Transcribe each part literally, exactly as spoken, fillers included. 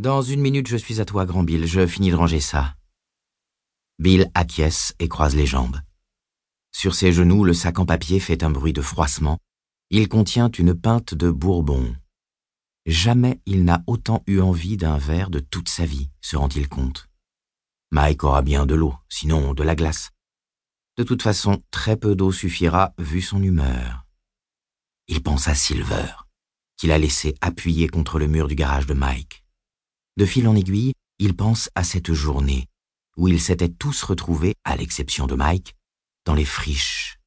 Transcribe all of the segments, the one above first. Dans une minute, je suis à toi, grand Bill. Je finis de ranger ça. Bill acquiesce et croise les jambes. Sur ses genoux, le sac en papier fait un bruit de froissement. Il contient une pinte de bourbon. Jamais il n'a autant eu envie d'un verre de toute sa vie, se rend-il compte. Mike aura bien de l'eau, sinon de la glace. De toute façon, très peu d'eau suffira, vu son humeur. Il pense à Silver, qu'il a laissé appuyé contre le mur du garage de Mike. De fil en aiguille, il pense à cette journée, où ils s'étaient tous retrouvés, à l'exception de Mike, dans les friches,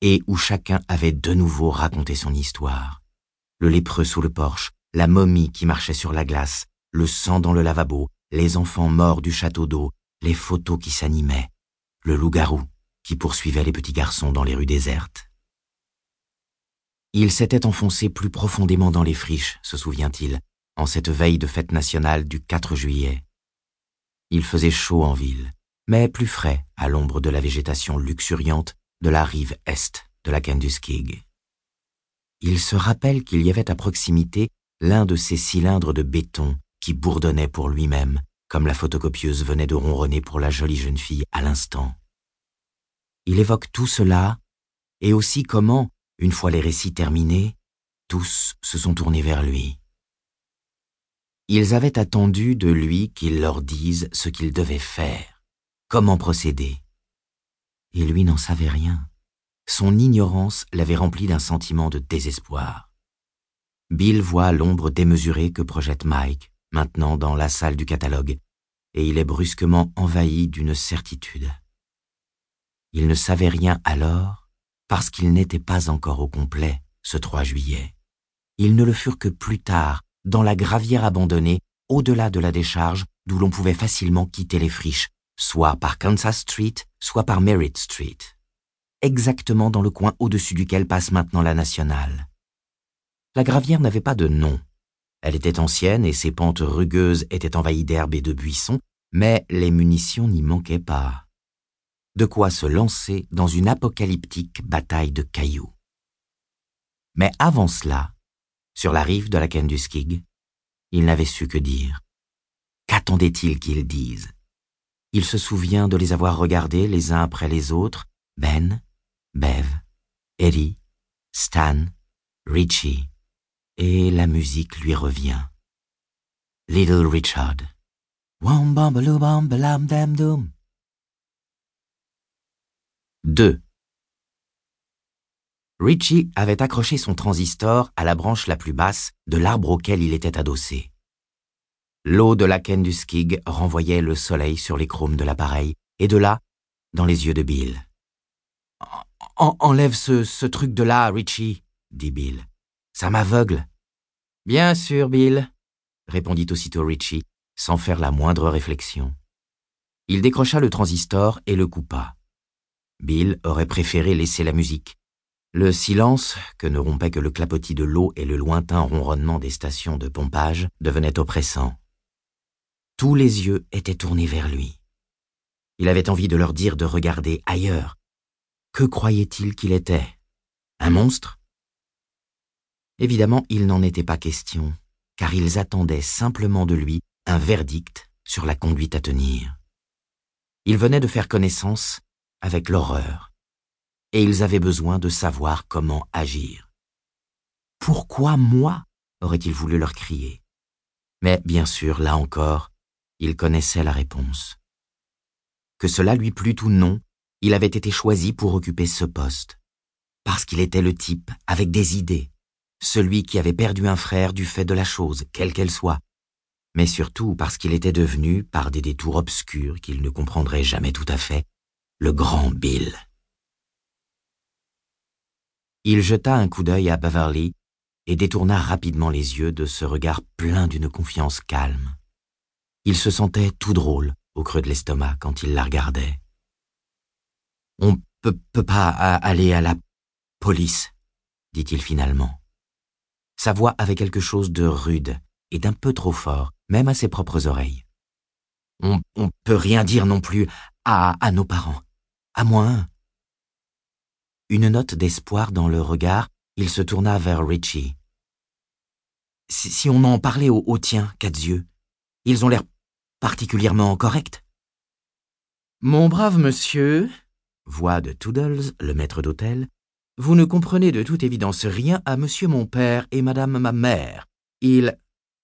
et où chacun avait de nouveau raconté son histoire. Le lépreux sous le porche, la momie qui marchait sur la glace, le sang dans le lavabo, les enfants morts du château d'eau, les photos qui s'animaient, le loup-garou qui poursuivait les petits garçons dans les rues désertes. Il s'était enfoncé plus profondément dans les friches, se souvient-il, en cette veille de fête nationale du quatre juillet. Il faisait chaud en ville, mais plus frais à l'ombre de la végétation luxuriante de la rive est de la Kenduskeag. Il se rappelle qu'il y avait à proximité l'un de ces cylindres de béton qui bourdonnait pour lui-même, comme la photocopieuse venait de ronronner pour la jolie jeune fille à l'instant. Il évoque tout cela, et aussi comment, une fois les récits terminés, tous se sont tournés vers lui. Ils avaient attendu de lui qu'il leur dise ce qu'ils devaient faire, comment procéder. Et lui n'en savait rien. Son ignorance l'avait rempli d'un sentiment de désespoir. Bill voit l'ombre démesurée que projette Mike, maintenant dans la salle du catalogue, et il est brusquement envahi d'une certitude. Il ne savait rien alors, parce qu'il n'était pas encore au complet, ce trois juillet. Ils ne le furent que plus tard, dans la gravière abandonnée, au-delà de la décharge, d'où l'on pouvait facilement quitter les friches, soit par Kansas Street, soit par Merritt Street. Exactement dans le coin au-dessus duquel passe maintenant la nationale. La gravière n'avait pas de nom. Elle était ancienne et ses pentes rugueuses étaient envahies d'herbes et de buissons, mais les munitions n'y manquaient pas. De quoi se lancer dans une apocalyptique bataille de cailloux. Mais avant cela, sur la rive de la Kenduskeag, il n'avait su que dire. Qu'attendait-il qu'ils disent ? Il se souvient de les avoir regardés les uns après les autres, Ben, Bev, Eddie, Stan, Richie. Et la musique lui revient. Little Richard. deux. Richie avait accroché son transistor à la branche la plus basse de l'arbre auquel il était adossé. L'eau de la Kenduskeag renvoyait le soleil sur les chromes de l'appareil, et de là, dans les yeux de Bill. En- enlève ce, ce truc de là, Richie, dit Bill. « Ça m'aveugle. »« Bien sûr, Bill, » répondit aussitôt Richie, sans faire la moindre réflexion. Il décrocha le transistor et le coupa. Bill aurait préféré laisser la musique. Le silence, que ne rompait que le clapotis de l'eau et le lointain ronronnement des stations de pompage, devenait oppressant. Tous les yeux étaient tournés vers lui. Il avait envie de leur dire de regarder ailleurs. Que croyait-il qu'il était ? Un monstre ? Évidemment, il n'en était pas question, car ils attendaient simplement de lui un verdict sur la conduite à tenir. Ils venaient de faire connaissance avec l'horreur, et ils avaient besoin de savoir comment agir. « Pourquoi moi ?» aurait-il voulu leur crier. Mais bien sûr, là encore, il connaissait la réponse. Que cela lui plût ou non, il avait été choisi pour occuper ce poste, parce qu'il était le type avec des idées. Celui qui avait perdu un frère du fait de la chose, quelle qu'elle soit, mais surtout parce qu'il était devenu, par des détours obscurs qu'il ne comprendrait jamais tout à fait, le grand Bill. Il jeta un coup d'œil à Beverly et détourna rapidement les yeux de ce regard plein d'une confiance calme. Il se sentait tout drôle au creux de l'estomac quand il la regardait. « On peut, peut pas aller à la police, » dit-il finalement. Sa voix avait quelque chose de rude et d'un peu trop fort, même à ses propres oreilles. On ne peut rien dire non plus à, à nos parents, à moins. Une note d'espoir dans le regard, il se tourna vers Richie. Si, si on en parlait au, au tien, Quatre-Yeux, Ils ont l'air particulièrement corrects. Mon brave monsieur, voix de Toodles, le maître d'hôtel, vous ne comprenez de toute évidence rien à monsieur mon père et madame ma mère. Ils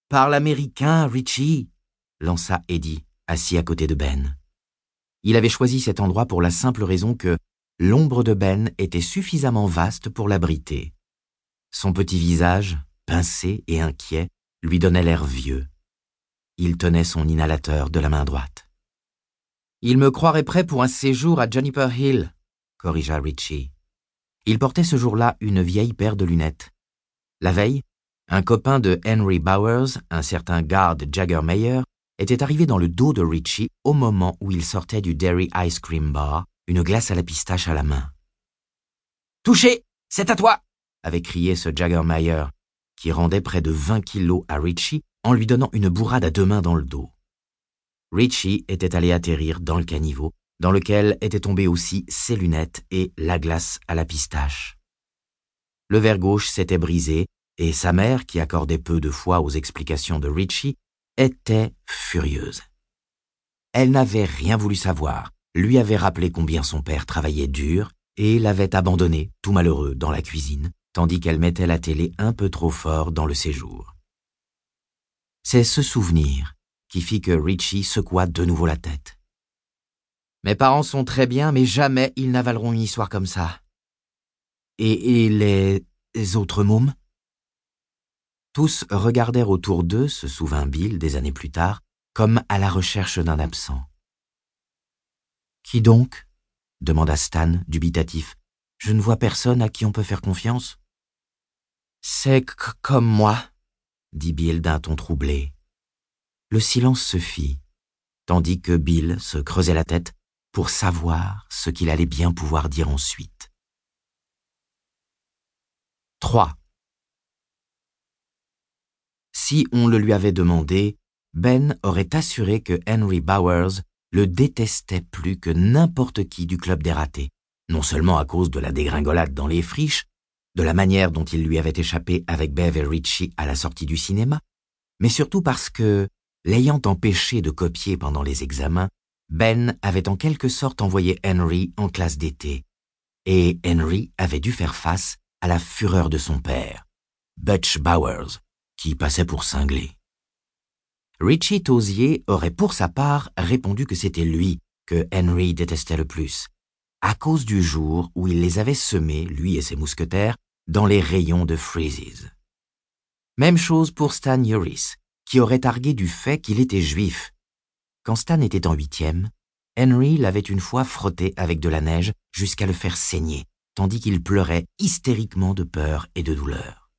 parlent américain, Richie, lança Eddie, assis à côté de Ben. Il avait choisi cet endroit pour la simple raison que l'ombre de Ben était suffisamment vaste pour l'abriter. Son petit visage, pincé et inquiet, lui donnait l'air vieux. Il tenait son inhalateur de la main droite. « Il me croirait prêt pour un séjour à Juniper Hill », corrigea Richie. Il portait ce jour-là une vieille paire de lunettes. La veille, un copain de Henry Bowers, un certain garde Jaggermeyer, était arrivé dans le dos de Richie au moment où il sortait du Derry Ice Cream Bar, une glace à la pistache à la main. « Touché, c'est à toi !» avait crié ce Jaggermeyer, qui rendait près de vingt kilos à Richie en lui donnant une bourrade à deux mains dans le dos. Richie était allé atterrir dans le caniveau, dans lequel étaient tombées aussi ses lunettes et la glace à la pistache. Le verre gauche s'était brisé, et sa mère, qui accordait peu de foi aux explications de Richie, était furieuse. Elle n'avait rien voulu savoir, lui avait rappelé combien son père travaillait dur et l'avait abandonné, tout malheureux, dans la cuisine, tandis qu'elle mettait la télé un peu trop fort dans le séjour. C'est ce souvenir qui fit que Richie secoua de nouveau la tête. « Mes parents sont très bien, mais jamais ils n'avaleront une histoire comme ça. »« Et, et les, les autres mômes ?» Tous regardèrent autour d'eux, se souvint Bill, des années plus tard, comme à la recherche d'un absent. « Qui donc ?» demanda Stan, dubitatif. « Je ne vois personne à qui on peut faire confiance. »« C'est c- comme moi, » dit Bill d'un ton troublé. Le silence se fit, tandis que Bill se creusait la tête pour savoir ce qu'il allait bien pouvoir dire ensuite. trois. Si on le lui avait demandé, Ben aurait assuré que Henry Bowers le détestait plus que n'importe qui du club des ratés, non seulement à cause de la dégringolade dans les friches, de la manière dont il lui avait échappé avec Bev et Richie à la sortie du cinéma, mais surtout parce que, l'ayant empêché de copier pendant les examens, Ben avait en quelque sorte envoyé Henry en classe d'été, et Henry avait dû faire face à la fureur de son père, Butch Bowers, qui passait pour cinglé. Richie Tosier aurait pour sa part répondu que c'était lui que Henry détestait le plus, à cause du jour où il les avait semés, lui et ses mousquetaires, dans les rayons de Freezes. Même chose pour Stan Uris, qui aurait argué du fait qu'il était juif. Quand Stan était en huitième, Henry l'avait une fois frotté avec de la neige jusqu'à le faire saigner, tandis qu'il pleurait hystériquement de peur et de douleur.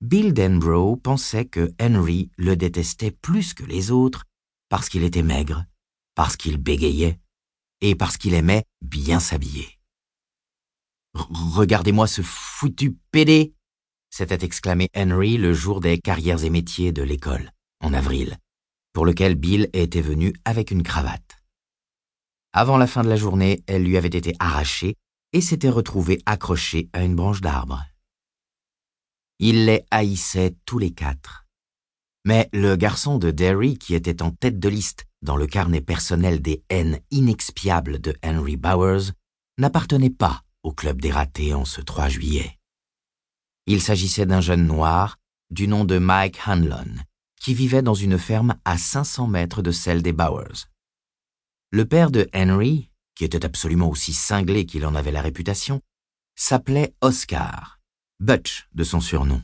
Bill Denbrough pensait que Henry le détestait plus que les autres parce qu'il était maigre, parce qu'il bégayait, et parce qu'il aimait bien s'habiller. « Regardez-moi ce foutu pédé !» s'était exclamé Henry le jour des carrières et métiers de l'école, en avril, pour lequel Bill était venu avec une cravate. Avant la fin de la journée, elle lui avait été arrachée et s'était retrouvée accrochée à une branche d'arbre. Il les haïssait tous les quatre. Mais le garçon de Derry, qui était en tête de liste dans le carnet personnel des haines inexpiables de Henry Bowers, n'appartenait pas au club des ratés en ce trois juillet. Il s'agissait d'un jeune noir, du nom de Mike Hanlon, qui vivait dans une ferme à cinq cents mètres de celle des Bowers. Le père de Henry, qui était absolument aussi cinglé qu'il en avait la réputation, s'appelait Oscar, Butch de son surnom.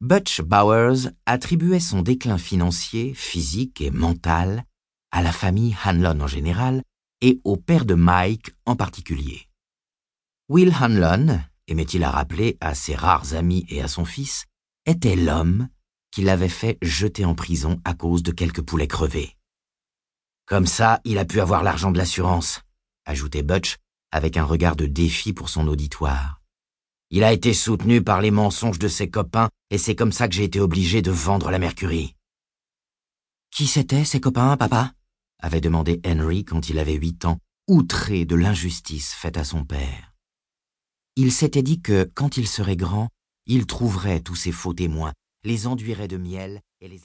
Butch Bowers attribuait son déclin financier, physique et mental à la famille Hanlon en général et au père de Mike en particulier. Will Hanlon, aimait-il à rappeler à ses rares amis et à son fils, était l'homme qui l'avait fait jeter en prison à cause de quelques poulets crevés. « Comme ça, il a pu avoir l'argent de l'assurance », ajoutait Butch avec un regard de défi pour son auditoire. « Il a été soutenu par les mensonges de ses copains et c'est comme ça que j'ai été obligé de vendre la Mercury. »« Qui c'étaient ses copains, papa ?» avait demandé Henry quand il avait huit ans, outré de l'injustice faite à son père. Il s'était dit que, quand il serait grand, il trouverait tous ses faux témoins, les enduirait de miel et les...